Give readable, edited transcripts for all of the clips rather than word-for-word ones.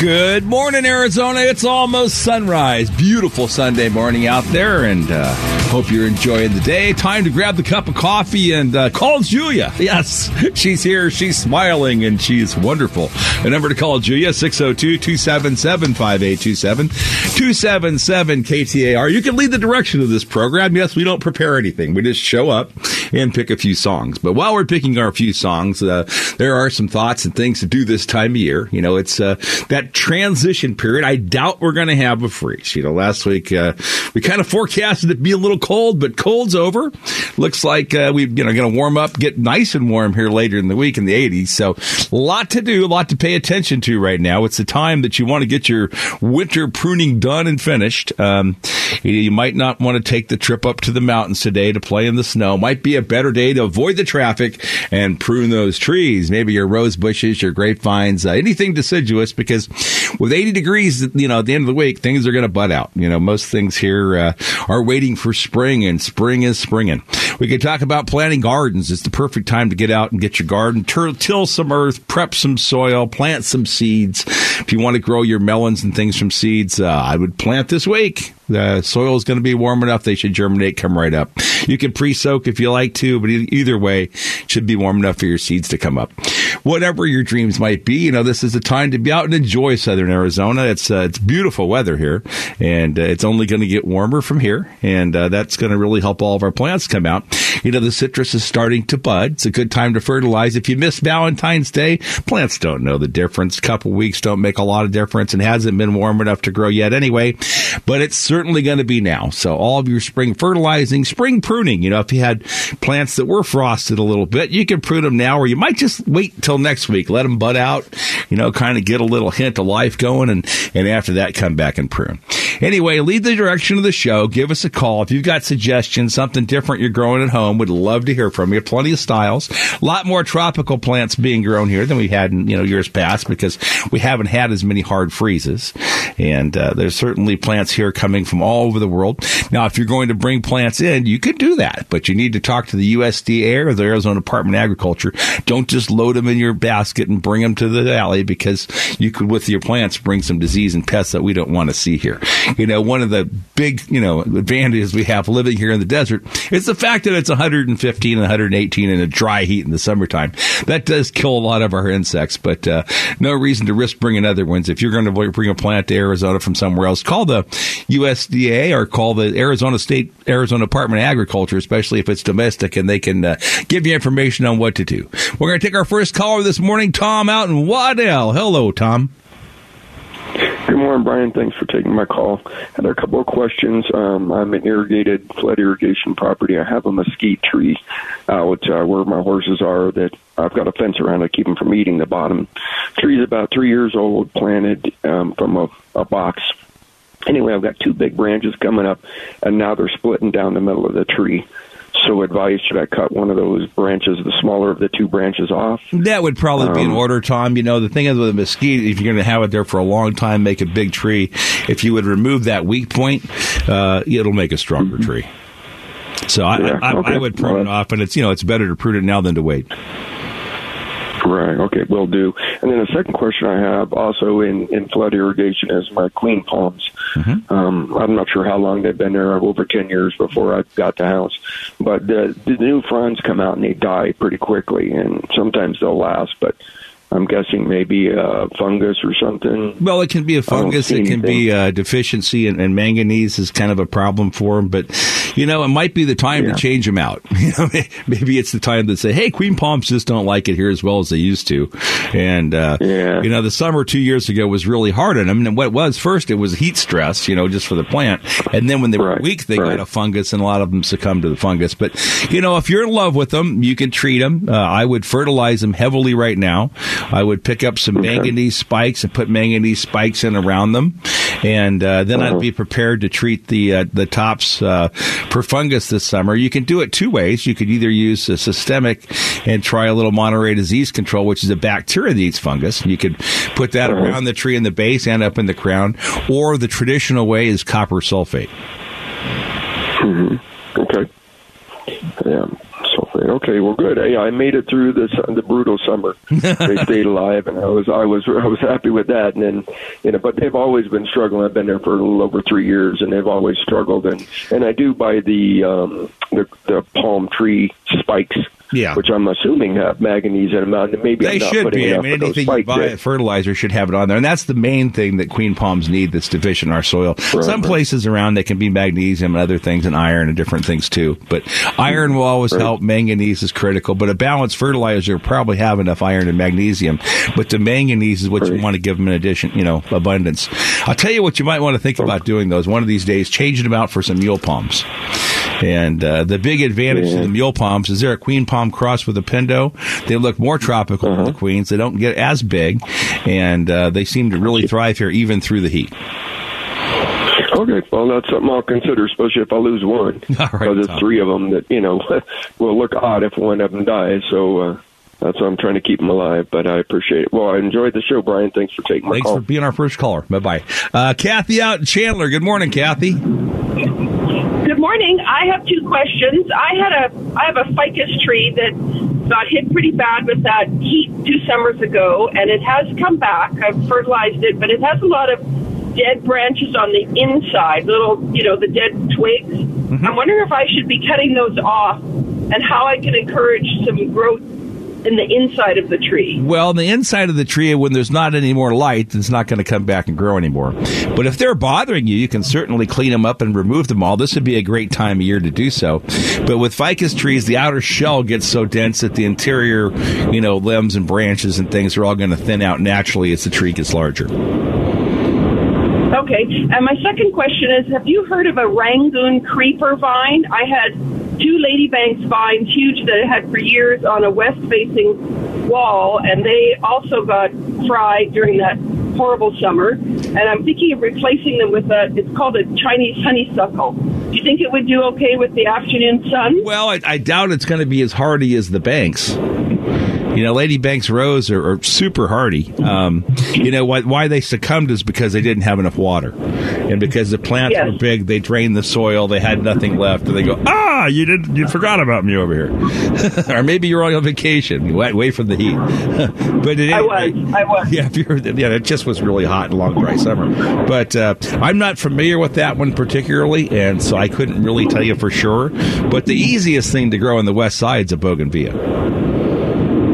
Good morning, Arizona. It's almost sunrise. Beautiful Sunday morning out there, and hope you're enjoying the day. Time to grab the cup of coffee and call Julia. Yes, she's here. She's smiling, and she's wonderful. The number to call Julia, 602-277-5827, 277-KTAR. You can lead the direction of this program. Yes, we don't prepare anything. We just show up and pick a few songs. But while we're picking our few songs, there are some thoughts and things to do this time of year. You know, it's that transition period. I doubt we're going to have a freeze. You know, last week we kind of forecasted it be a little cold, but cold's over. Looks like we're going to warm up, get nice and warm here later in the week in the 80s. So a lot to do, a lot to pay attention to right now. It's the time that you want to get your winter pruning done and finished. You might not want to take the trip up to the mountains today to play in the snow. Might be a better day to avoid the traffic and prune those trees. Maybe your rose bushes, your grapevines, anything deciduous, because with 80 degrees, you know, at the end of the week, things are going to bud out. You know, most things here are waiting for spring, and spring is springing. We could talk about planting gardens. It's the perfect time to get out and get your garden, till some earth, prep some soil, plant some seeds. If you want to grow your melons and things from seeds, I would plant this week. The soil is going to be warm enough. They should germinate, come right up. You can pre-soak if you like to, but either way, it should be warm enough for your seeds to come up. Whatever your dreams might be, you know, this is the time to be out and enjoy southern Arizona. It's beautiful weather here, and it's only going to get warmer from here, and that's going to really help all of our plants come out. You know, the citrus is starting to bud. It's a good time to fertilize. If you miss Valentine's Day, plants don't know the difference. A couple weeks don't make a lot of difference, and hasn't been warm enough to grow yet anyway, but it's certainly going to be now. So all of your spring fertilizing, spring pruning, you know, if you had plants that were frosted a little bit, you can prune them now, or you might just wait till next week, let them bud out, you know, kind of get a little hint of life going, and after that, come back and prune. Anyway, lead the direction of the show. Give us a call. If you've got suggestions, something different you're growing at home, we'd love to hear from you. Plenty of styles. A lot more tropical plants being grown here than we had in, you know, years past, because we haven't had as many hard freezes. And there's certainly plants here coming from all over the world. Now, if you're going to bring plants in, you could do that, but you need to talk to the USDA or the Arizona Department of Agriculture. Don't just load them in your basket and bring them to the alley, because you could, with your plants, bring some disease and pests that we don't want to see here. You know, one of the big, you know, advantages we have living here in the desert is the fact that it's 115 and 118 in a dry heat in the summertime. That does kill a lot of our insects, but no reason to risk bringing other ones. If you're going to bring a plant to Arizona from somewhere else, call the USDA or call the Arizona Department of Agriculture, especially if it's domestic, and they can give you information on what to do. We're going to take our first caller this morning, Tom out in Waddell. Hello, Tom. Good morning, Brian. Thanks for taking my call. I had a couple of questions. I'm an irrigated flood irrigation property. I have a mesquite tree out where my horses are that I've got a fence around to keep them from eating the bottom. Tree's about 3 years old, planted from a box. Anyway, I've got two big branches coming up, and now they're splitting down the middle of the tree. So advice, should I cut one of those branches, the smaller of the two branches, off? That would probably be in order, Tom. You know, the thing is with a mesquite, if you're going to have it there for a long time, make a big tree. If you would remove that weak point, it'll make a stronger tree. So I would prune it off, and it's, you know, it's better to prune it now than to wait. Right. Okay. Will do. And then the second question I have also in flood irrigation is my queen palms. Mm-hmm. I'm not sure how long they've been there, over 10 years before I got the house. But the new fronds come out and they die pretty quickly, and sometimes they'll last, but I'm guessing maybe a fungus or something. Well, it can be a fungus. It can be a deficiency, and manganese is kind of a problem for them. But, you know, it might be the time to change them out. You know, maybe it's the time to say, hey, queen palms just don't like it here as well as they used to. And, you know, the summer 2 years ago was really hard on them. And what it was first, it was heat stress, you know, just for the plant. And then when they were weak, they got a fungus, and a lot of them succumbed to the fungus. But, you know, if you're in love with them, you can treat them. I would fertilize them heavily right now. I would pick up some manganese spikes and put manganese spikes in around them, and then I'd be prepared to treat the tops for fungus this summer. You can do it two ways. You could either use a systemic and try a little Monterey disease control, which is a bacteria that eats fungus. You could put that around the tree in the base and up in the crown, or the traditional way is copper sulfate. Mm-hmm. Okay. Yeah. Okay, well, good. Hey, I made it through the brutal summer. They stayed alive, and I was happy with that. And then, but they've always been struggling. I've been there for a little over 3 years, and they've always struggled. And I do buy the palm tree spikes. Yeah, which I'm assuming have manganese in them. Maybe they should be. I mean, anything you buy at fertilizer should have it on there, and that's the main thing that queen palms need that's deficient in our soil. Right, some places around they can be magnesium and other things, and iron and different things too. But iron will always help. Manganese is critical, but a balanced fertilizer will probably have enough iron and magnesium. But the manganese is what you want to give them in addition, abundance. I'll tell you what you might want to think about doing though is one of these days changing them out for some mule palms. And the big advantage to the mule palms is they're a queen palm cross with a pindo. They look more tropical than the queens. They don't get as big, and they seem to really thrive here even through the heat. Okay, well, that's something I'll consider, especially if I lose one. Because there's three of them that, will look odd if one of them dies, so... that's why I'm trying to keep them alive, but I appreciate it. Well, I enjoyed the show, Brian. Thanks for taking my call. Thanks for being our first caller. Bye-bye. Kathy out in Chandler. Good morning, Kathy. Good morning. I have two questions. I have a ficus tree that got hit pretty bad with that heat 2 summers ago, and it has come back. I've fertilized it, but it has a lot of dead branches on the inside, little, the dead twigs. Mm-hmm. I'm wondering if I should be cutting those off and how I can encourage some growth in the inside of the tree. Well, the inside of the tree, when there's not any more light, it's not going to come back and grow anymore. But if they're bothering you, you can certainly clean them up and remove them all. This would be a great time of year to do so. But with ficus trees, the outer shell gets so dense that the interior, limbs and branches and things are all going to thin out naturally as the tree gets larger. Okay. And my second question is, have you heard of a Rangoon creeper vine? I had 2 Ladybanks vines, huge, that it had for years on a west-facing wall, and they also got fried during that horrible summer. And I'm thinking of replacing them with it's called a Chinese honeysuckle. Do you think it would do okay with the afternoon sun? Well, I doubt it's going to be as hardy as the banks. Ladybanks rows are super hardy. Why they succumbed is because they didn't have enough water. And because the plants were big, they drained the soil, they had nothing left, and they go, you forgot about me over here. Or maybe you're on vacation, away from the heat. But I was. Yeah, it just was really hot and long, dry summer. But I'm not familiar with that one particularly, and so I couldn't really tell you for sure. But the easiest thing to grow on the west side is a bougainvillea.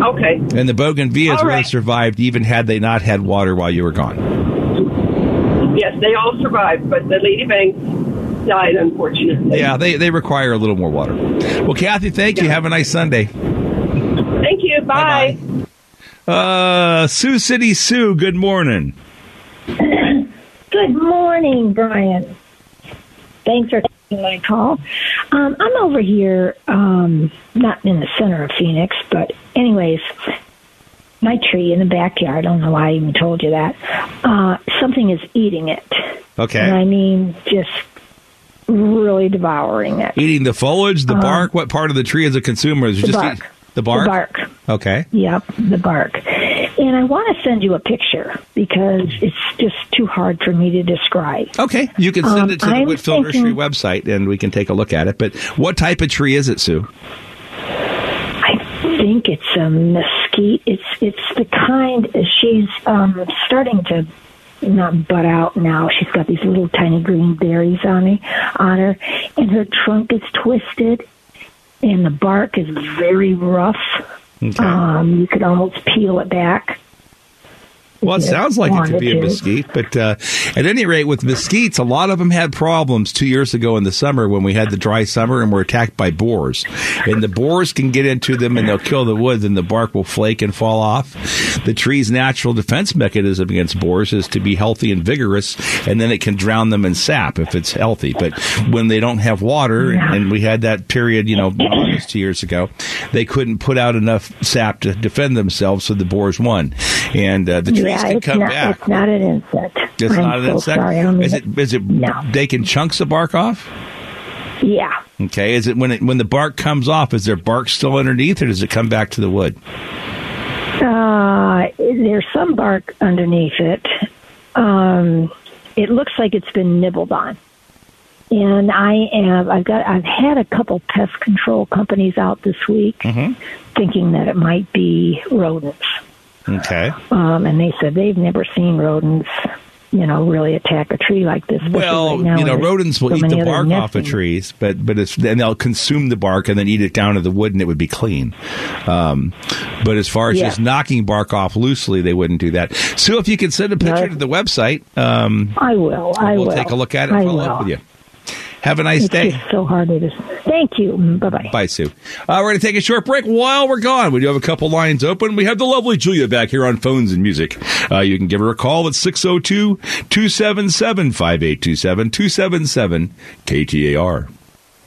Okay. And the bougainvilleas would have survived even had they not had water while you were gone. Yes, they all survived, but the ladybanks died, unfortunately. Yeah, they require a little more water. Well, Kathy, thank you. Have a nice Sunday. Thank you. Bye. Bye-bye. Sioux City Sue, good morning. Good morning, Brian. Thanks for taking my call. I'm over here, not in the center of Phoenix, but anyways, my tree in the backyard, I don't know why I even told you that, something is eating it. Okay. And I mean, just really devouring it. Eating the foliage, the bark? What part of the tree is it consuming? Is it just bark. The bark? The bark. Okay. Yep, the bark. And I want to send you a picture because it's just too hard for me to describe. Okay. You can send it to the Whitfill Nursery website and we can take a look at it. But what type of tree is it, Sue? I think it's a mesquite. It's the kind, she's starting to not bud out now. She's got these little tiny green berries on her, and her trunk is twisted, and the bark is very rough. Okay. You could almost peel it back. Well, it sounds like it could be a mesquite, but at any rate, with mesquites, a lot of them had problems 2 years ago in the summer when we had the dry summer and were attacked by boars. And the boars can get into them and they'll kill the wood, and the bark will flake and fall off. The tree's natural defense mechanism against boars is to be healthy and vigorous, and then it can drown them in sap if it's healthy. But when they don't have water, and we had that period, August 2 years ago, they couldn't put out enough sap to defend themselves, so the boars won. And the trees can come back. It's not an insect. It's not an insect? Sorry, is it taking chunks of bark off? Yeah. Okay. Is it when the bark comes off, is there bark still underneath, or does it come back to the wood? There's some bark underneath it. It looks like it's been nibbled on. And I've had a couple pest control companies out this week thinking that it might be rodents. Okay. And they said they've never seen rodents, really attack a tree like this. Well, right now, rodents will eat the bark off of trees, but they'll consume the bark and then eat it down to the wood, and it would be clean. But as far as just knocking bark off loosely, they wouldn't do that. So if you can send a picture to the website, I will. We'll take a look at it and follow up with you. Have a nice day. It's so hard it is. Thank you. Bye-bye. Bye, Sue. We're going to take a short break. While we're gone, we do have a couple lines open. We have the lovely Julia back here on Phones and Music. You can give her a call at 602-277-5827, 277-KTAR.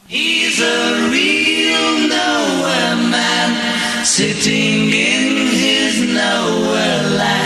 He's a real nowhere man, sitting in his nowhere land.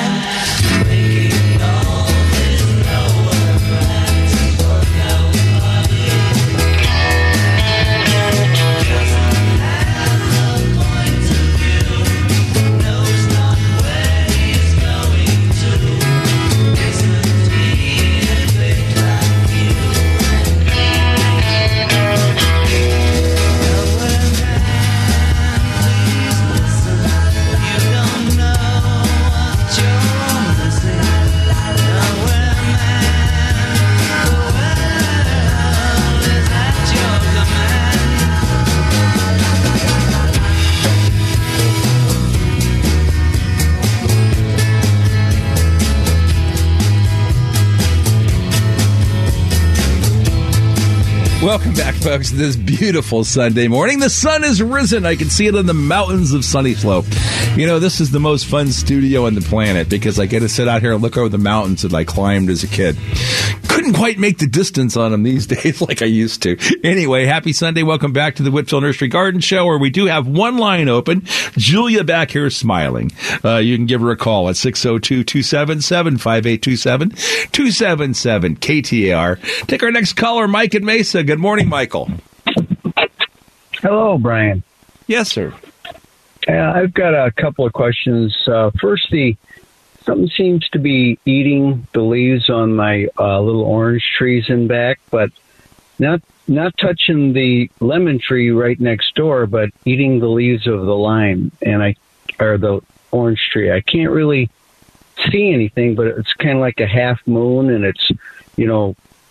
Welcome back, folks, this beautiful Sunday morning. The sun has risen. I can see it in the mountains of Sunny Slope. This is the most fun studio on the planet because I get to sit out here and look over the mountains that I climbed as a kid. Couldn't quite make the distance on them these days like I used to. Anyway, happy Sunday. Welcome back to the Whitfill Nursery Garden Show, where we do have one line open. Julia back here smiling. You can give her a call at 602-277-5827, 277-KTAR. Take our next caller, Mike in Mesa. Good morning, Michael. Hello, Brian. Yes, sir. I've got a couple of questions. First, something seems to be eating the leaves on my little orange trees in back, but not touching the lemon tree right next door, but eating the leaves of the lime or the orange tree. I can't really see anything, but it's kind of like a half moon, and it's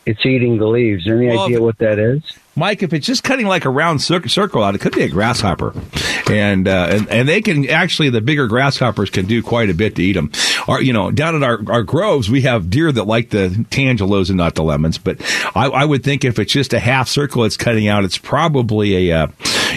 it's eating the leaves. Any idea what that is? Mike, if it's just cutting like a round circle out, it could be a grasshopper. And they can actually, the bigger grasshoppers can do quite a bit to eat them. Down at our groves, we have deer that like the tangelos and not the lemons. But I would think if it's just a half circle it's cutting out, it's probably an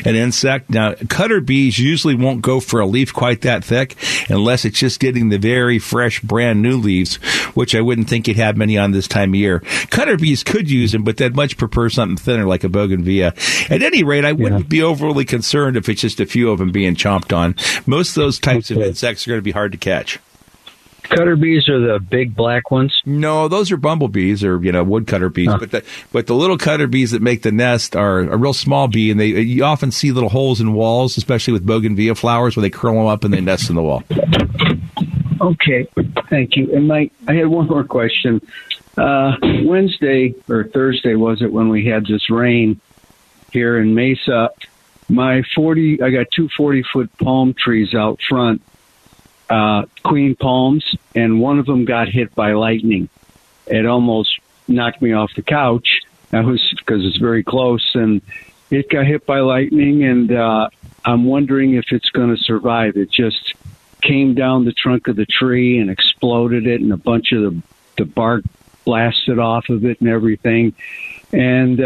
insect. Now, cutter bees usually won't go for a leaf quite that thick unless it's just getting the very fresh, brand new leaves, which I wouldn't think you'd have many on this time of year. Cutter bees could use them, but they'd much prefer something thinner like a bougainvillea. At any rate, I wouldn't be overly concerned if it's just a few of them being chomped on. Most of those types of insects are going to be hard to catch. Cutter bees are the big black ones? No, those are bumblebees or woodcutter bees. Huh. But the little cutter bees that make the nest are a real small bee, and you often see little holes in walls, especially with bougainvillea flowers, where they curl them up and they nest in the wall. Okay, thank you. And I had one more question. Wednesday or Thursday was it when we had this rain here in Mesa? I got two 40-foot palm trees out front, queen palms, and one of them got hit by lightning. It almost knocked me off the couch. That was because it's very close, and it got hit by lightning. And I'm wondering if it's going to survive. It just came down the trunk of the tree and exploded it, and a bunch of the bark blasted off of it and everything. And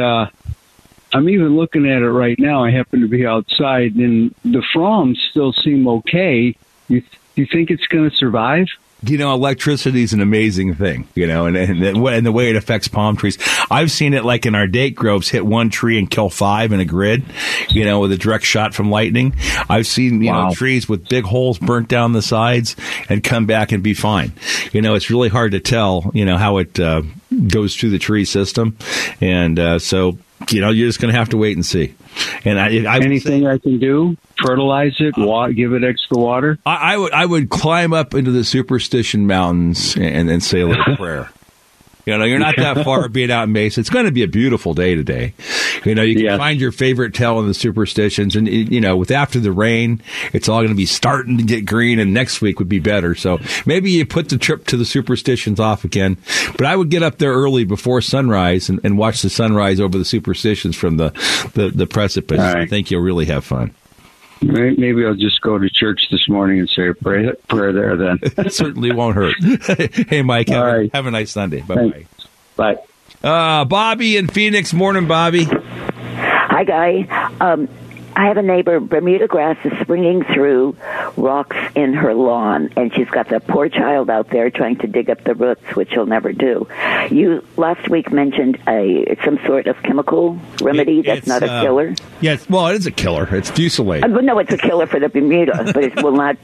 I'm even looking at it right now. I happen to be outside, and the fronds still seem okay. You think it's going to survive? you know, electricity is an amazing thing, you know, and the way it affects palm trees. I've seen it like in our date groves, hit one tree and kill five in a grid, you know, with a direct shot from lightning. I've seen, you know, trees with big holes burnt down the sides and come back and be fine. You know, it's really hard to tell, you know, how it goes through the tree system. And so, you know, you're just going to have to wait and see. And I anything say, I can do, fertilize it, give it extra water. I would climb up into the Superstition Mountains and say a little prayer. You know, you're not that far being out in Mesa. It's going to be a beautiful day today. You know, you can find your favorite tale in the Superstitions. And, you know, with after the rain, it's all going to be starting to get green, and next week would be better. So maybe you put the trip to the Superstitions off again. But I would get up there early before sunrise and watch the sunrise over the Superstitions from the precipice. Right. I think you'll really have fun. Maybe I'll just go to church this morning and say a prayer there then. It certainly won't hurt. Hey, Mike, have a nice Sunday. Bye-bye. Bye. Bobby in Phoenix. Morning, Bobby. Hi, Guy. I have a neighbor. Bermuda grass is springing through rocks in her lawn, and she's got that poor child out there trying to dig up the roots, which she'll never do. You last week mentioned some sort of chemical remedy that's not a killer. Yes, well, it is a killer. It's Fusilade. No, it's a killer for the Bermuda, but it will not.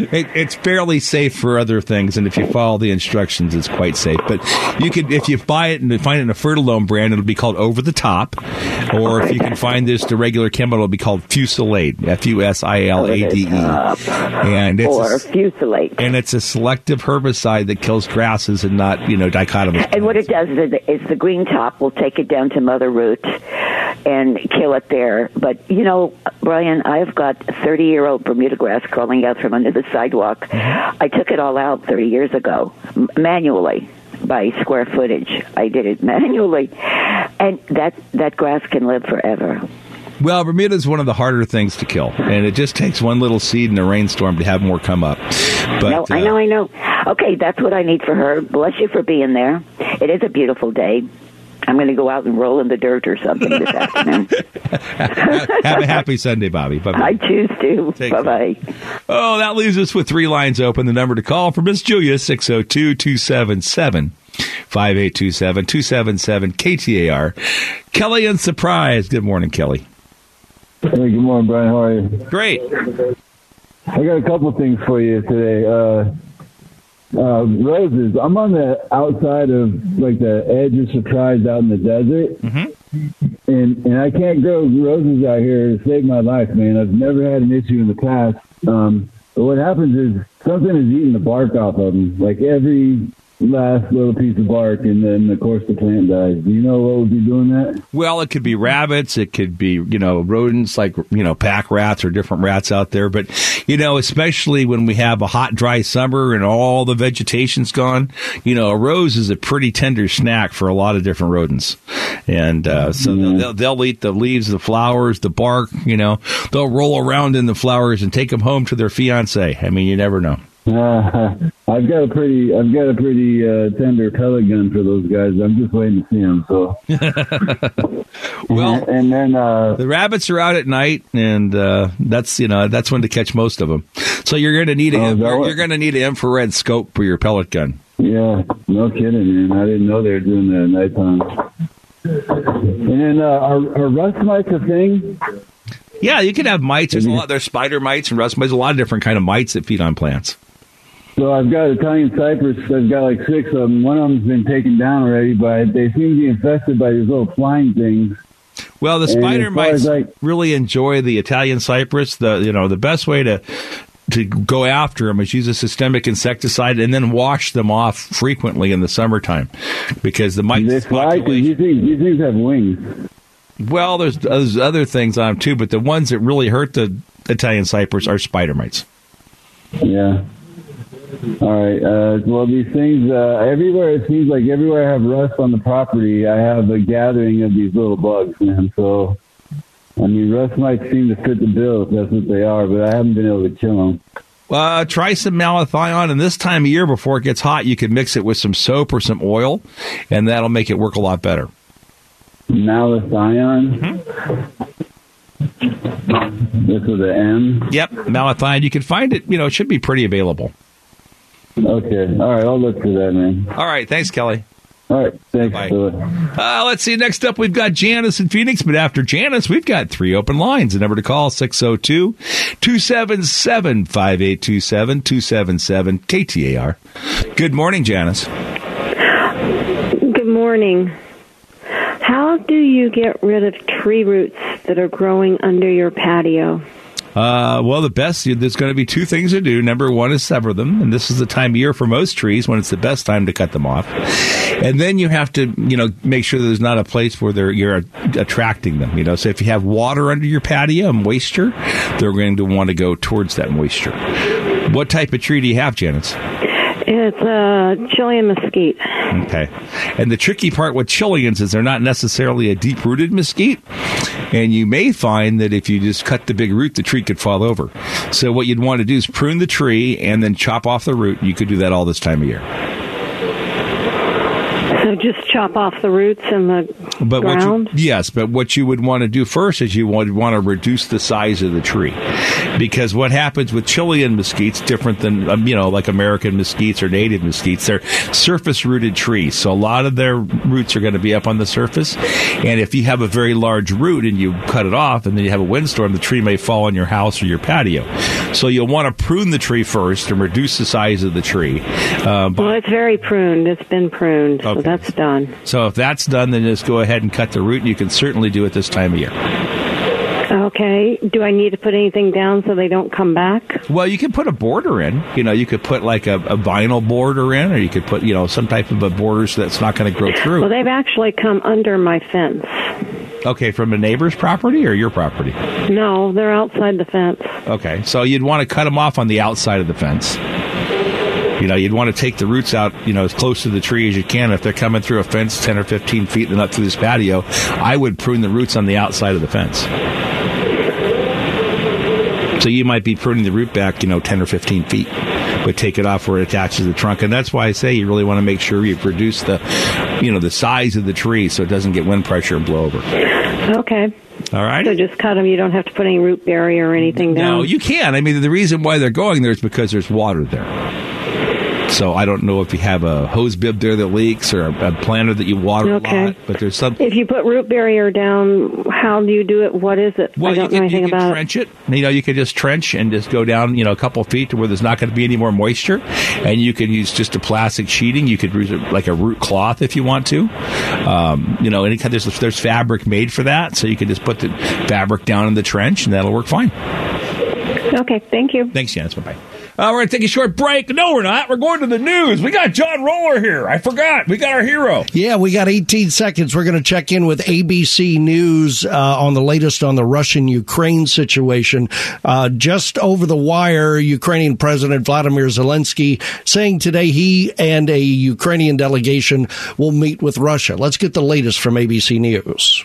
It's fairly safe for other things, and if you follow the instructions, it's quite safe. But you could, if you buy it and find it in a Fertilome brand, it'll be called Over the Top. Or if you can find this, the regular chemical, it'll be called Fusilade, Fusilade, and it's Fusilade. And it's a selective herbicide that kills grasses and not, you know, dichotomous. And what it does is the green top will take it down to mother root and kill it there. But, you know, Brian, I've got 30-year-old Bermuda grass crawling out from under the sidewalk. I took it all out 30 years ago manually by square footage. I did it manually, and that grass can live forever. Well, Bermuda is one of the harder things to kill, and it just takes one little seed in a rainstorm to have more come up. But, no, I know. Okay, that's what I need for her. Bless you for being there. It is a beautiful day. I'm going to go out and roll in the dirt or something this afternoon. Have a happy Sunday, Bobby. Bye-bye. I choose to. Take Bye-bye. Care. Oh, that leaves us with three lines open. The number to call for Miss Julia, 602-277-5827, 277-KTAR. Kelly in Surprise. Good morning, Kelly. Hey, good morning, Brian. How are you? Great. I got a couple things for you today. Roses. I'm on the outside of, like, the edge of Surprise out in the desert. Mm-hmm. And I can't grow roses out here to save my life, man. I've never had an issue in the past. But what happens is something is eating the bark off of them, like every last little piece of bark, and then, of course, the plant dies. Do you know what would be doing that? Well, it could be rabbits. It could be, you know, rodents like, you know, pack rats or different rats out there. But, you know, especially when we have a hot, dry summer and all the vegetation's gone, you know, a rose is a pretty tender snack for a lot of different rodents. And so they'll eat the leaves, the flowers, the bark, you know. They'll roll around in the flowers and take them home to their fiancé. I mean, you never know. I've got a pretty tender pellet gun for those guys. I'm just waiting to see them. So, and then the rabbits are out at night, and that's when to catch most of them. So you're going to need an infrared scope for your pellet gun. Yeah, no kidding, man. I didn't know they were doing that at nighttime. And then are rust mites a thing? Yeah, you can have mites. There's spider mites and rust mites. A lot of different kind of mites that feed on plants. So I've got Italian cypress. I've got like six of them. One of them's been taken down already, but they seem to be infested by these little flying things. Well, the spider mites really enjoy the Italian cypress. The best way to go after them is use a systemic insecticide and then wash them off frequently in the summertime, because the mites. They fly. These things have wings. Well, there's other things on them too, but the ones that really hurt the Italian cypress are spider mites. Yeah. All right. Well, these things, everywhere, it seems like everywhere I have rust on the property, I have a gathering of these little bugs, man. So, I mean, rust might seem to fit the bill if that's what they are, but I haven't been able to kill them. Try some malathion, and this time of year before it gets hot, you can mix it with some soap or some oil, and that'll make it work a lot better. Malathion? Mm-hmm. This is an M? Yep, malathion. You can find it, you know, it should be pretty available. Okay. All right. I'll look for that, man. All right. Thanks, Kelly. All right. Thanks. Let's see. Next up, we've got Janice in Phoenix. But after Janice, we've got three open lines. The number to call, 602-277-5827, 277-KTAR. Good morning, Janice. Good morning. How do you get rid of tree roots that are growing under your patio? Well, the best, there's going to be two things to do. Number one is sever them. And this is the time of year for most trees when it's the best time to cut them off. And then you have to, make sure there's not a place where you're attracting them. So if you have water under your patio, moisture, they're going to want to go towards that moisture. What type of tree do you have, Janice? It's Chilean mesquite. Okay. And the tricky part with Chileans is they're not necessarily a deep-rooted mesquite. And you may find that if you just cut the big root, the tree could fall over. So what you'd want to do is prune the tree and then chop off the root. You could do that all this time of year. So just chop off the roots and the ground? Yes, but what you would want to do first is you would want to reduce the size of the tree. Because what happens with Chilean mesquites, different than, like American mesquites or native mesquites, they're surface-rooted trees. So a lot of their roots are going to be up on the surface. And if you have a very large root and you cut it off and then you have a windstorm, the tree may fall on your house or your patio. So you'll want to prune the tree first and reduce the size of the tree. Well, it's very pruned. It's been pruned. Okay. So that's done. So if that's done, then just go ahead and cut the root. You can certainly do it this time of year. Okay. Do I need to put anything down so they don't come back? Well, you can put a border in. You could put like a vinyl border in, or you could put, some type of a border so that's not going to grow through. Well, they've actually come under my fence. Okay, from a neighbor's property or your property? No, they're outside the fence. Okay. So you'd want to cut them off on the outside of the fence. You'd want to take the roots out, as close to the tree as you can. If they're coming through a fence 10 or 15 feet and up through this patio, I would prune the roots on the outside of the fence. So you might be pruning the root back, 10 or 15 feet, but take it off where it attaches the trunk. And that's why I say you really want to make sure you reduce the, the size of the tree so it doesn't get wind pressure and blow over. Okay. All right. So just cut them. You don't have to put any root barrier or anything down. No, you can. The reason why they're going there is because there's water there. So I don't know if you have a hose bib there that leaks or a planter that you water a lot, but there's something. If you put root barrier down, how do you do it? What is it? Well, I don't know anything about it. You can trench it. You can just trench and just go down, a couple feet to where there's not going to be any more moisture. And you can use just a plastic sheeting. You could use like a root cloth if you want to. There's fabric made for that, so you can just put the fabric down in the trench, and that'll work fine. Okay, thank you. Thanks, Janice. Bye-bye. We're going to take a short break. No, we're not. We're going to the news. We got John Roller here. I forgot. We got our hero. Yeah, we got 18 seconds. We're going to check in with ABC News on the latest on the Russian-Ukraine situation. Just over the wire, Ukrainian President Vladimir Zelensky saying today he and a Ukrainian delegation will meet with Russia. Let's get the latest from ABC News.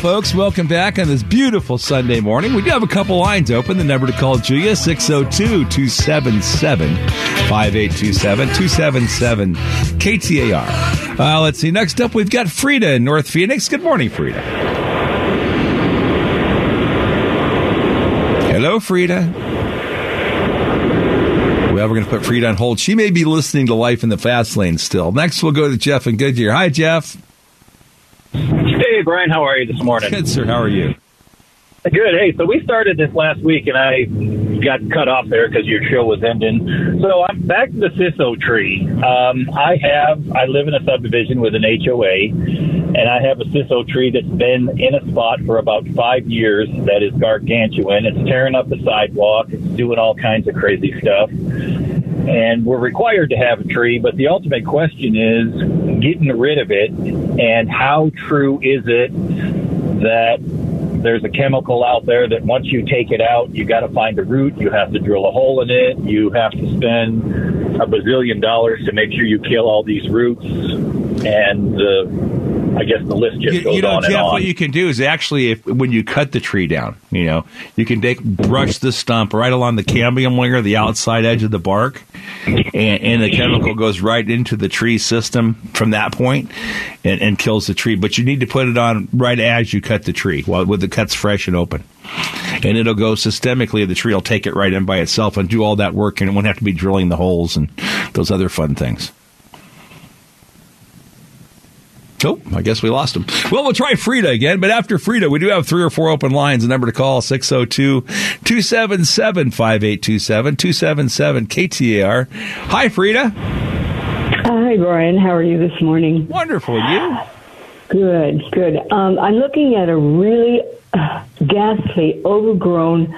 Folks, welcome back on this beautiful Sunday morning. We do have a couple lines open. The number to call Julia, 602-277-5827, 277-KTAR. Let's see. Next up, we've got Frida in North Phoenix. Good morning, Frida. Hello, Frida. Well, we're going to put Frida on hold. She may be listening to Life in the Fast Lane still. Next, we'll go to Jeff in Goodyear. Hi, Jeff. Hey, Brian, how are you this morning? Good, sir. How are you? Good. Hey, so we started this last week, and I got cut off there because your show was ending. So I'm back to the Siso tree. I live in a subdivision with an HOA, and I have a Siso tree that's been in a spot for about 5 years that is gargantuan. It's tearing up the sidewalk. It's doing all kinds of crazy stuff. And we're required to have a tree, but the ultimate question is getting rid of it, and how true is it that there's a chemical out there that once you take it out, you got to find a root, you have to drill a hole in it, you have to spend $1 bazillion to make sure you kill all these roots, and I guess the list just goes on and on. Jeff, what you can do is actually, when you cut the tree down, you can brush the stump right along the cambium layer, the outside edge of the bark, and the chemical goes right into the tree system from that point and kills the tree. But you need to put it on right as you cut the tree, with the cuts fresh and open. And it'll go systemically. The tree will take it right in by itself and do all that work, and it won't have to be drilling the holes and those other fun things. Oh, I guess we lost him. Well, we'll try Frida again, but after Frida, we do have 3 or 4 open lines. The number to call, 602-277-5827, 277-KTAR. Hi, Frida. Hi, Brian. How are you this morning? Wonderful. You? Good, good. I'm looking at a really ghastly, overgrown,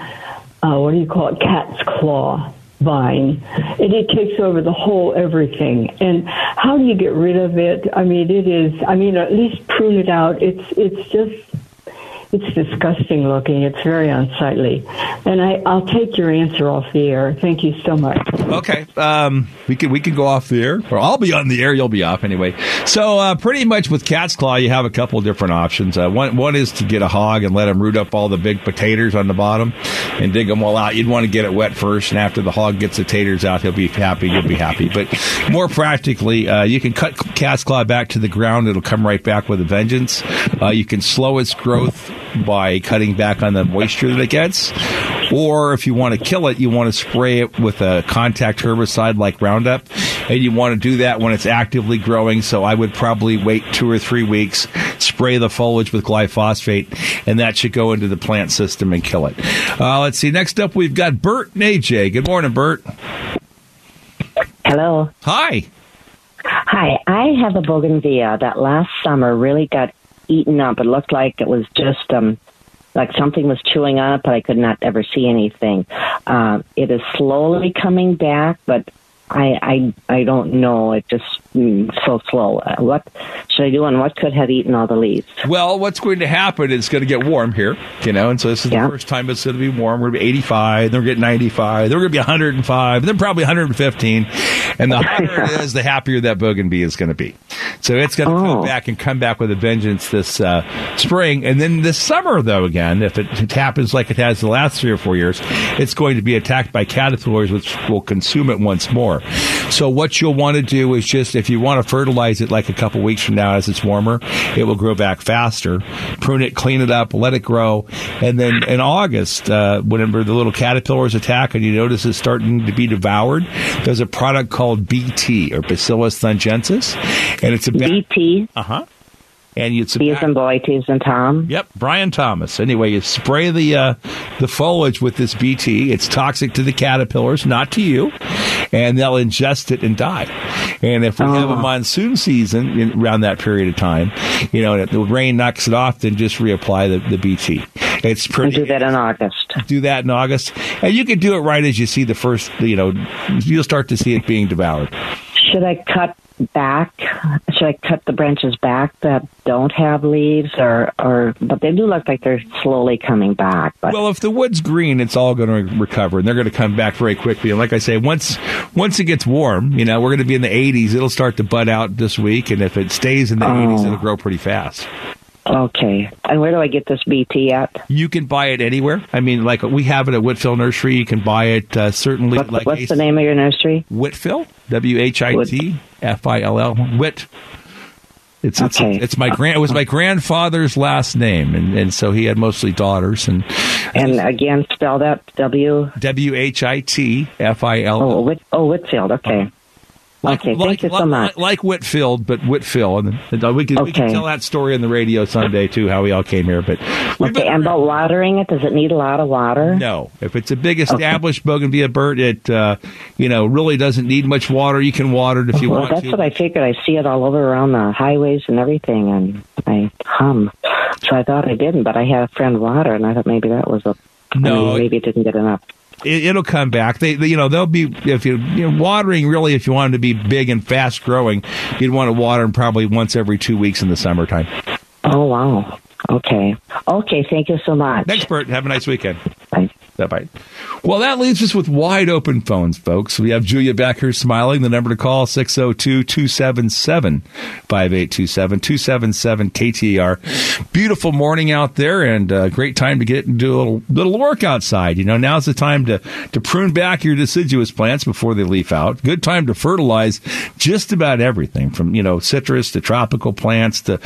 what do you call it, cat's claw vine, and it takes over the whole everything. And how do you get rid of it? I mean, at least prune it out. It's disgusting looking. It's very unsightly. And I'll take your answer off the air. Thank you so much. Okay. We can go off the air, or I'll be on the air. You'll be off anyway. So pretty much with cat's claw, you have a couple of different options. One is to get a hog and let him root up all the big potatoes on the bottom and dig them all out. You'd want to get it wet first, and after the hog gets the taters out, he'll be happy. You'll be happy. But more practically, you can cut cat's claw back to the ground. It'll come right back with a vengeance. You can slow its growth by cutting back on the moisture that it gets. Or if you want to kill it, you want to spray it with a contact herbicide like Roundup. And you want to do that when it's actively growing. So I would probably wait 2 or 3 weeks, spray the foliage with glyphosate, and that should go into the plant system and kill it. Let's see. Next up, we've got Bert and AJ. Good morning, Bert. Hello. Hi. Hi. I have a bougainvillea that last summer really got eaten up. It looked like it was just like something was chewing on it, but I could not ever see anything. It is slowly coming back, but I don't know. It just so slow. What should I do, and what could have eaten all the leaves? Well, what's going to happen is it's going to get warm here, and so this is the first time it's going to be warm. We're going to be 85, then we're going to get 95, then we're going to be 105, then probably 115. And the hotter it is, the happier that bougainvillea is going to be. So it's going to come back with a vengeance this spring. And then this summer, though, again, if it happens like it has the last 3 or 4 years, it's going to be attacked by caterpillars, which will consume it once more. So what you'll want to do is just, if you want to fertilize it like a couple weeks from now as it's warmer, it will grow back faster. Prune it, clean it up, let it grow. And then in August, whenever the little caterpillars attack and you notice it's starting to be devoured, there's a product called BT, or Bacillus thuringiensis. And it's a BT? Uh-huh. And you T's and Tom. Yep, Brian Thomas. Anyway, you spray the foliage with this BT. It's toxic to the caterpillars, not to you, and they'll ingest it and die. And if we have a monsoon season around that period of time, and if the rain knocks it off, then just reapply the BT. It's pretty. And do that in August. And you can do it right as you see the first. You'll start to see it being devoured. Should I cut back? Should I cut the branches back that don't have leaves, or but they do look like they're slowly coming back? But. Well, if the wood's green, it's all going to recover, and they're going to come back very quickly. And like I say, once it gets warm, we're going to be in the 80s. It'll start to bud out this week, and if it stays in the 80s, it'll grow pretty fast. Okay. And where do I get this BT at? You can buy it anywhere. I mean, like we have it at Whitfill Nursery. You can buy it certainly. What's the name of your nursery? Whitfill, WHITFILL, Whit. It was my grandfather's last name, and so he had mostly daughters. And again, spell that W? WHITFILL. Whitfield, okay. Okay, thank you so much. Like Whitfield, but Whitfill. And we can tell that story on the radio someday, too, how we all came here. But and about watering it, does it need a lot of water? No. If it's a big established bougainvillea bird, it really doesn't need much water. You can water it if you want to. Well, that's what I figured. I see it all over around the highways and everything, and I hum. So I thought I didn't, but I had a friend water, and I thought maybe that was maybe it didn't get enough. It'll come back. They'll be, if you're watering, really, if you want them to be big and fast growing, you'd want to water them probably once every 2 weeks in the summertime. Oh, wow. Okay. Okay, thank you so much. Thanks, Bert. Have a nice weekend. Bye. Bye-bye. Well, that leaves us with wide open phones, folks. We have Julia back here smiling. The number to call, 602-277-5827, 277-KTAR. Beautiful morning out there, and a great time to get and do a little work outside. Now's the time to prune back your deciduous plants before they leaf out. Good time to fertilize just about everything, from, citrus to tropical plants to,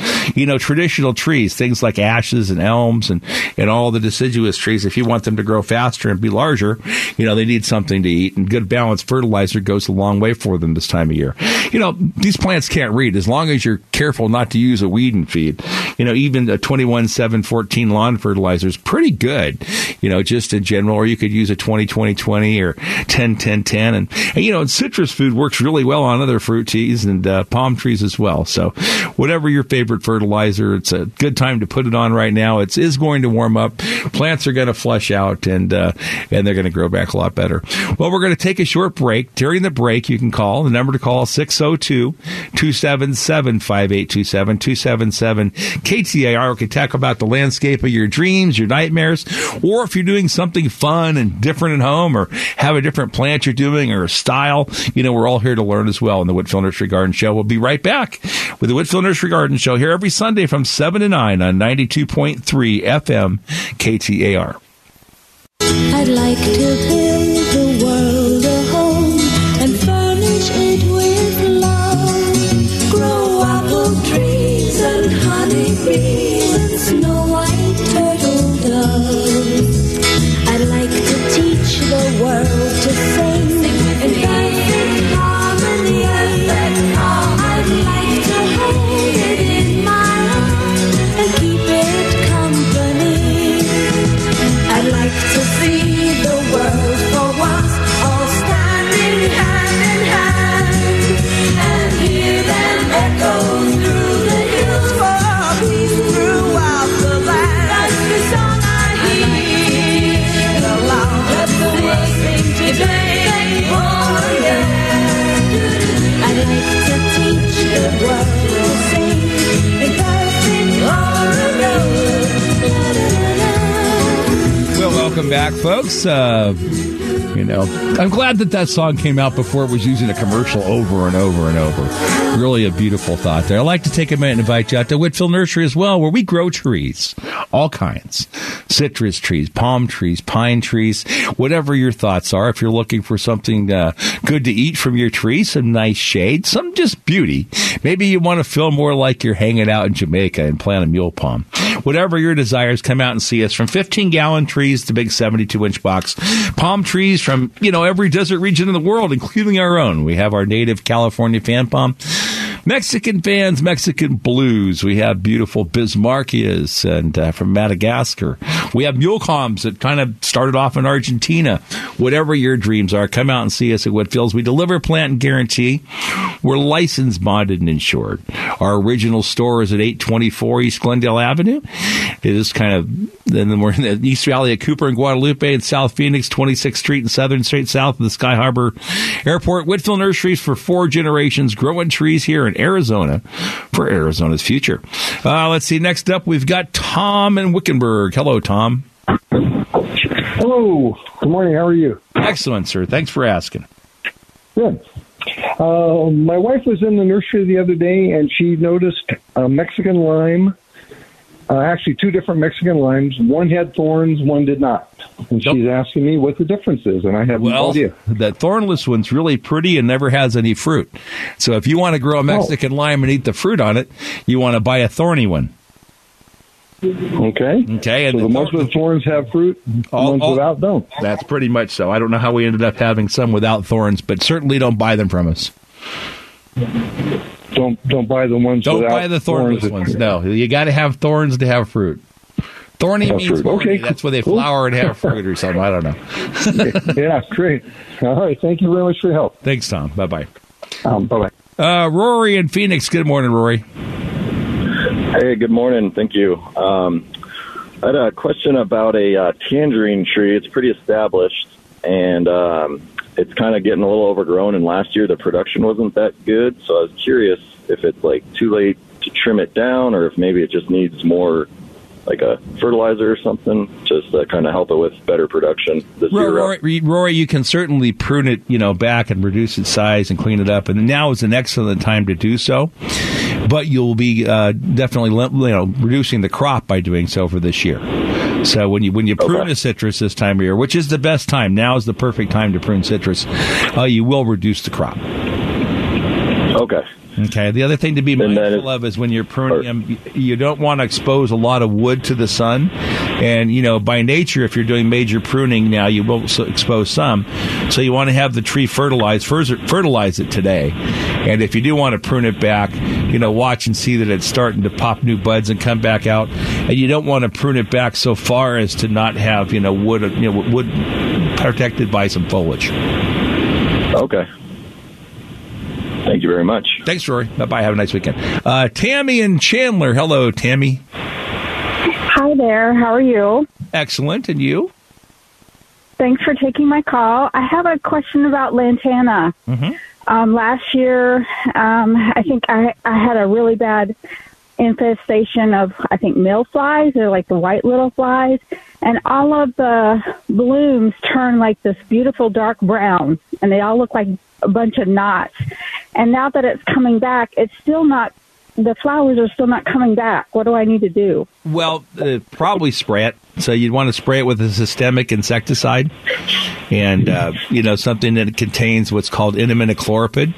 traditional trees, things like ashes and elms and all the deciduous trees. If you want them to grow faster and be larger, they need something to eat, and good balanced fertilizer goes a long way for them this time of year. These plants can't read as long as you're careful not to use a weed and feed. Even a 21-7-14 lawn fertilizer is pretty good, just in general, or you could use a 20-20-20 or 10-10-10. And citrus food works really well on other fruit trees and palm trees as well. So whatever your favorite fertilizer, it's a good time to put it on right now. It is going to warm up. Plants are going to flush out, and they're going to grow back a lot better. Well, we're going to take a short break. During the break, you can call. The number to call, 602-277-5827, 277-KTAR. We can talk about the landscape of your dreams, your nightmares, or if you're doing something fun and different at home, or have a different plant you're doing or a style. We're all here to learn as well in the Whitfill Nursery Garden Show. We'll be right back with the Whitfill Nursery Garden Show here every Sunday from 7 to 9 on 92.3 FM KTAR. I'd like to build the world a home and furnish it with love. Grow apple trees and honeybees and snow white turtle doves. I'd like to teach the world to sing in perfect harmony. I'd like to hold it in my arms and keep it company. I'd like to welcome back, folks. I'm glad that song came out before it was using a commercial over and over and over. Really a beautiful thought there. I'd like to take a minute and invite you out to Whitfill Nursery as well, where we grow trees, all kinds. Citrus trees, palm trees, pine trees, whatever your thoughts are. If you're looking for something good to eat from your tree, some nice shade, some just beauty. Maybe you want to feel more like you're hanging out in Jamaica and plant a mule palm. Whatever your desires, come out and see us. From 15-gallon trees to big 72-inch box palm trees from, every desert region in the world, including our own. We have our native California fan palm, Mexican fans, Mexican blues. We have beautiful Bismarckias and from Madagascar. We have Mulecoms that kind of started off in Argentina. Whatever your dreams are, come out and see us at Whitfield's. We deliver, plant, and guarantee. We're licensed, bonded, and insured. Our original store is at 824 East Glendale Avenue. It is kind of, then we're in the East Valley at Cooper and Guadalupe and South Phoenix, 26th Street and Southern Street, south of the Sky Harbor Airport. Whitfill Nurseries for 4 generations, growing trees here in Arizona for Arizona's future. Let's see. Next up, we've got Tom in Wickenburg. Hello, Tom. Hello. Good morning. How are you? Excellent, sir. Thanks for asking. Good. My wife was in the nursery the other day, and she noticed a Mexican lime. Actually, 2 different Mexican limes. One had thorns, one did not. And she's asking me what the difference is, and I have no idea. The thornless one's really pretty and never has any fruit. So if you want to grow a Mexican lime and eat the fruit on it, you want to buy a thorny one. Okay. And so most of the thorns have fruit, ones without don't. That's pretty much so. I don't know how we ended up having some without thorns, but certainly don't buy them from us. Don't buy the ones. Don't buy the thornless ones. No, you got to have thorns to have fruit. Thorny means fruit. Okay. That's where they flower and have fruit or something. I don't know. Yeah, great. All right, thank you very much for your help. Thanks, Tom. Bye bye. Bye bye. Rory in Phoenix. Good morning, Rory. Hey, good morning. Thank you. I had a question about a tangerine tree. It's pretty established, and it's kind of getting a little overgrown, and last year the production wasn't that good, so I was curious if it's, like, too late to trim it down or if maybe it just needs more, like, a fertilizer or something, just to kind of help it with better production this year. Rory, you can certainly prune it, back and reduce its size and clean it up, and now is an excellent time to do so. But you'll be definitely, reducing the crop by doing so for this year. So when you prune a citrus this time of year, which is the best time, now is the perfect time to prune citrus, you will reduce the crop. Okay. The other thing to be mindful of is when you're pruning them, you don't want to expose a lot of wood to the sun. And, by nature, if you're doing major pruning now, you will expose some. So you want to have the tree fertilize it today. And if you do want to prune it back, watch and see that it's starting to pop new buds and come back out. And you don't want to prune it back so far as to not have, wood protected by some foliage. Okay. Thank you very much. Thanks, Rory. Bye-bye. Have a nice weekend. Tammy and Chandler. Hello, Tammy. Hi there. How are you? Excellent. And you? Thanks for taking my call. I have a question about lantana. Mm-hmm. Last year, I think I had a really bad infestation of, I think, mill flies. They're like the white little flies. And all of the blooms turn like this beautiful dark brown, and they all look like a bunch of knots. And now that it's coming back, it's still not, the flowers are still not coming back. What do I need to do? Well, probably spray it. So you'd want to spray it with a systemic insecticide and, something that contains what's called imidacloprid.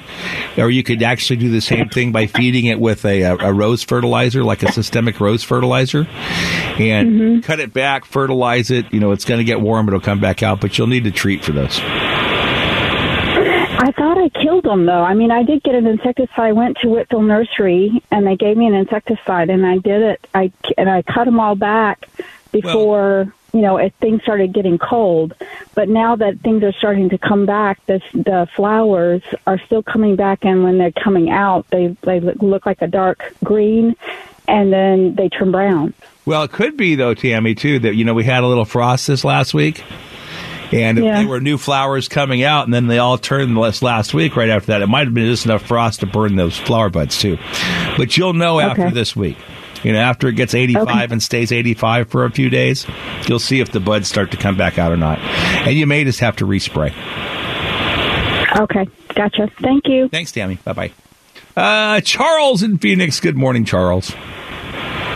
Or you could actually do the same thing by feeding it with a rose fertilizer, like a systemic rose fertilizer. And cut it back, fertilize it. It's going to get warm. It'll come back out. But you'll need to treat for those. I thought I killed them, though. I mean, I did get an insecticide. I went to Whitfill Nursery, and they gave me an insecticide, and I did it. I cut them all back before, things started getting cold. But now that things are starting to come back, the flowers are still coming back, and when they're coming out, they look like a dark green, and then they turn brown. Well, it could be, though, Tammy, too, that, we had a little frost this last week. And if there were new flowers coming out, and then they all turned last week right after that, it might have been just enough frost to burn those flower buds, too. But you'll know after this week. After it gets 85 and stays 85 for a few days, you'll see if the buds start to come back out or not. And you may just have to respray. Okay. Gotcha. Thank you. Thanks, Tammy. Bye-bye. Charles in Phoenix. Good morning, Charles.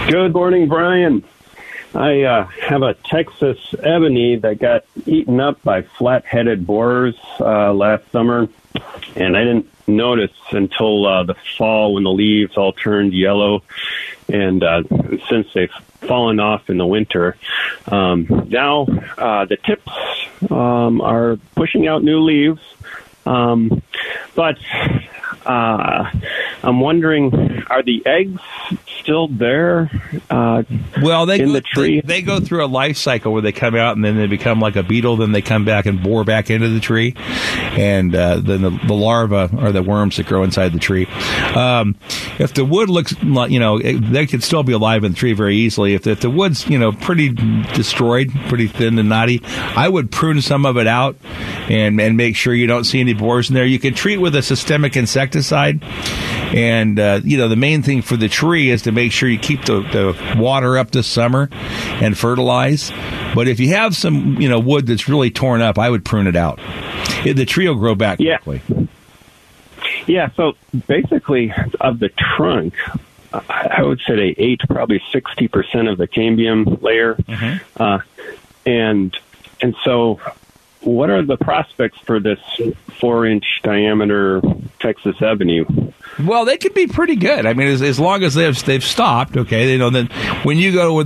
Good morning, Brian. I have a Texas ebony that got eaten up by flat-headed borers last summer, and I didn't notice until the fall when the leaves all turned yellow, and since they've fallen off in the winter. Now the tips are pushing out new leaves, but I'm wondering, are the eggs still there the tree? They go through a life cycle where they come out and then they become like a beetle, then they come back and bore back into the tree, and then the larvae are the worms that grow inside the tree. If the wood looks, they could still be alive in the tree very easily. If the wood's, pretty destroyed, pretty thin and knotty, I would prune some of it out and make sure you don't see any borers in there. You can treat with a systemic insecticide. And, the main thing for the tree is to make sure you keep the water up this summer and fertilize. But if you have some, wood that's really torn up, I would prune it out. The tree will grow back quickly. Yeah, so basically of the trunk, I would say they ate probably 60% of the cambium layer. Mm-hmm. And so what are the prospects for this 4-inch diameter Texas ebony? Well, they could be pretty good. I mean, as long as they've stopped, okay. Then when you go where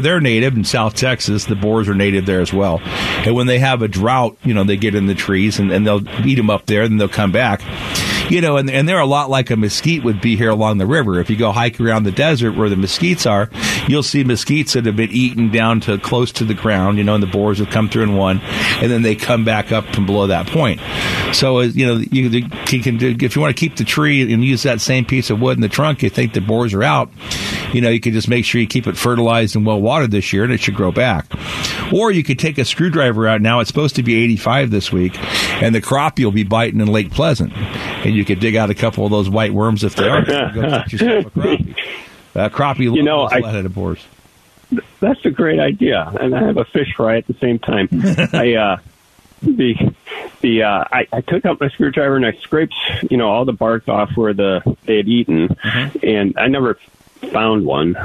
they're native in South Texas, the borers are native there as well. And when they have a drought, they get in the trees and they'll eat them up there, and they'll come back. You know, and they're a lot like a mesquite would be here along the river. If you go hike around the desert where the mesquites are, you'll see mesquites that have been eaten down to close to the ground, you know, and the borers have come through and won, and then they come back up from below that point. So, you know, you can do, if you want to keep the tree and use that same piece of wood in the trunk, you think the borers are out, you know, you can just make sure you keep it fertilized and well watered this year, and it should grow back. Or you could take a screwdriver out now. It's supposed to be 85 this week, and the crop you'll be biting in Lake Pleasant, and you could dig out a couple of those white worms if they aren't. Crappie, you know, that's a great idea, and I have a fish fry at the same time. I took out my screwdriver and I scraped, you know, all the bark off where they had eaten, and I never found one.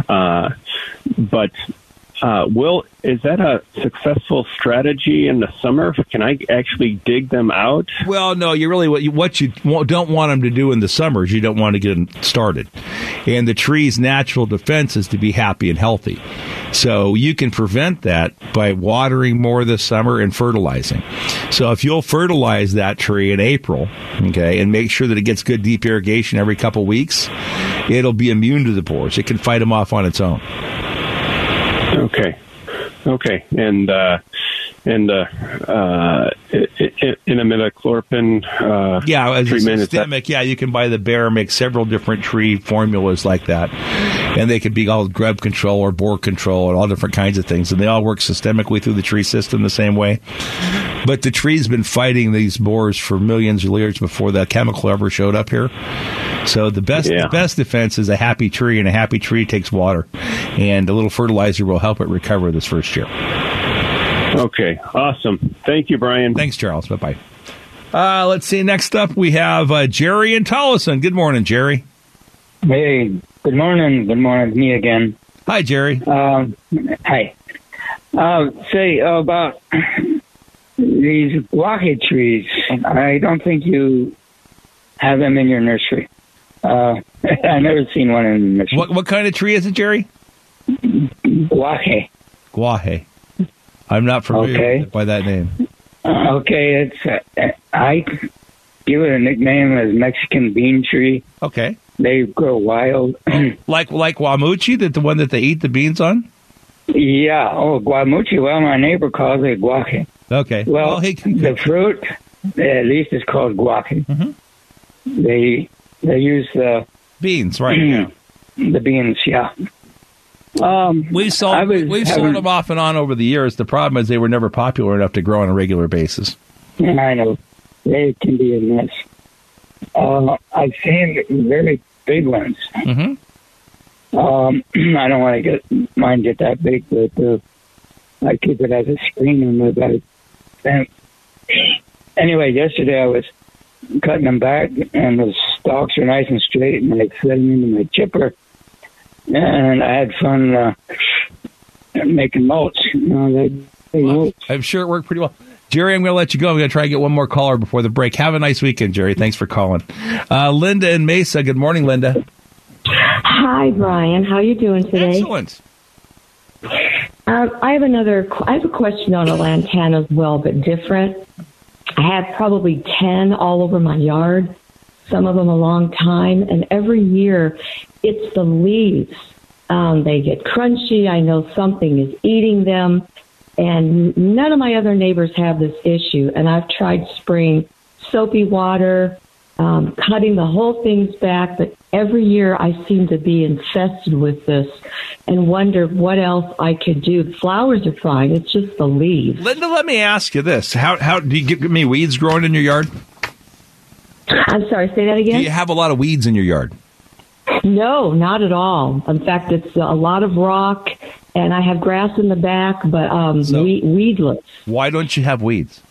Will, is that a successful strategy in the summer? Can I actually dig them out? Well, no, what you don't want them to do in the summer is you don't want to get them started. And the tree's natural defense is to be happy and healthy. So you can prevent that by watering more this summer and fertilizing. So if you'll fertilize that tree in April, okay, and make sure that it gets good deep irrigation every couple weeks, it'll be immune to the borers. It can fight them off on its own. Okay, and in imidacloprid as a systemic, you can buy the bear, make several different tree formulas like that, and they could be all grub control or bore control and all different kinds of things, and they all work systemically through the tree system the same way. But the tree's been fighting these borers for millions of years before that chemical ever showed up here. So the best defense is a happy tree, and a happy tree takes water. And a little fertilizer will help it recover this first year. Okay, awesome. Thank you, Brian. Thanks, Charles. Bye-bye. Let's see. Next up, we have Jerry in Tolleson. Good morning, Jerry. Hey, good morning. Good morning. Me again. Hi, Jerry. Hi. Say about these guaje trees, I don't think you have them in your nursery. I've never seen one in the nursery. What kind of tree is it, Jerry? Guaje. I'm not familiar by that name. Okay, it's I give it a nickname as Mexican bean tree. Okay, they grow wild, like guamuchi, the one that they eat the beans on. Yeah. Oh, guamuchi. Well, my neighbor calls it guaje. Okay. Well, the fruit at least is called guaje. Mm-hmm. They use the beans, right? The beans, yeah. We've sold them off and on over the years. The problem is they were never popular enough to grow on a regular basis. And I know. They can be a mess. I've seen very big ones. Mm-hmm. I don't want to get mine get that big, but I keep it as a screen in my bed. Anyway, yesterday I was cutting them back, and the stalks are nice and straight, and I fed them into my chipper. And I had fun making mulch. You know, I'm sure it worked pretty well. Jerry, I'm going to let you go. I'm going to try and get one more caller before the break. Have a nice weekend, Jerry. Thanks for calling. Linda in Mesa. Good morning, Linda. Hi, Brian. How are you doing today? Excellent. I have a question on a lantana as well, but different. I have probably 10 all over my yard, some of them a long time, and every year it's the leaves. They get crunchy. I know something is eating them, and none of my other neighbors have this issue, and I've tried spraying soapy water, cutting the whole things back, but every year I seem to be infested with this and wonder what else I could do. The flowers are fine. It's just the leaves. Linda, let me ask you this. How do you get me weeds growing in your yard? I'm sorry, say that again? Do you have a lot of weeds in your yard? No, not at all. In fact, it's a lot of rock, and I have grass in the back, but weedless. Why don't you have weeds?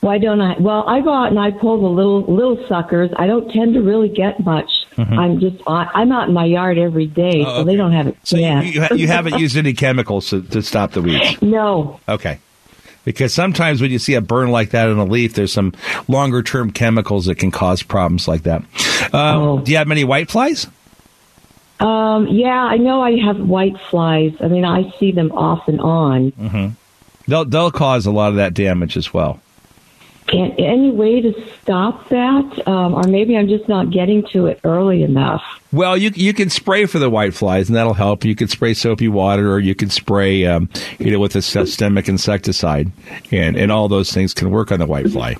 Why don't I? Well, I go out and I pull the little suckers. I don't tend to really get much. Mm-hmm. I'm out in my yard every day, so they don't have it. So you haven't used any chemicals to stop the weeds? No. Okay. Because sometimes when you see a burn like that in a leaf, there's some longer-term chemicals that can cause problems like that. Do you have many whiteflies? Yeah, I know I have whiteflies. I mean, I see them off and on. Mm-hmm. They'll cause a lot of that damage as well. Any way to stop that? Or maybe I'm just not getting to it early enough. Well, you can spray for the whiteflies, and that'll help. You can spray soapy water, or you can spray with a systemic insecticide, and all those things can work on the whitefly.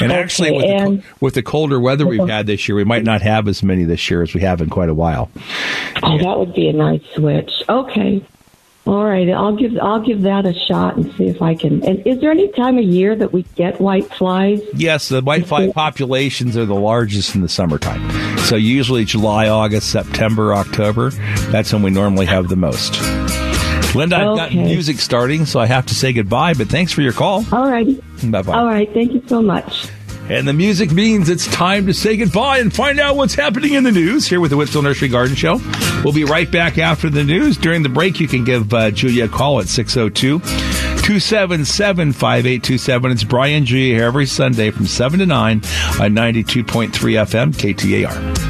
And actually, with the colder weather we've had this year, we might not have as many this year as we have in quite a while. Oh, that would be a nice switch. Okay. All right, I'll give that a shot and see if I can. And is there any time of year that we get white flies? Yes, the white fly populations are the largest in the summertime. So usually July, August, September, October. That's when we normally have the most. Linda, I've got music starting, so I have to say goodbye, but thanks for your call. All right. Bye-bye. All right, thank you so much. And the music means it's time to say goodbye and find out what's happening in the news here with the Whitfill Nursery Garden Show. We'll be right back after the news. During the break, you can give Julia a call at 602-277-5827. It's Brian G. here every Sunday from 7 to 9 on 92.3 FM KTAR.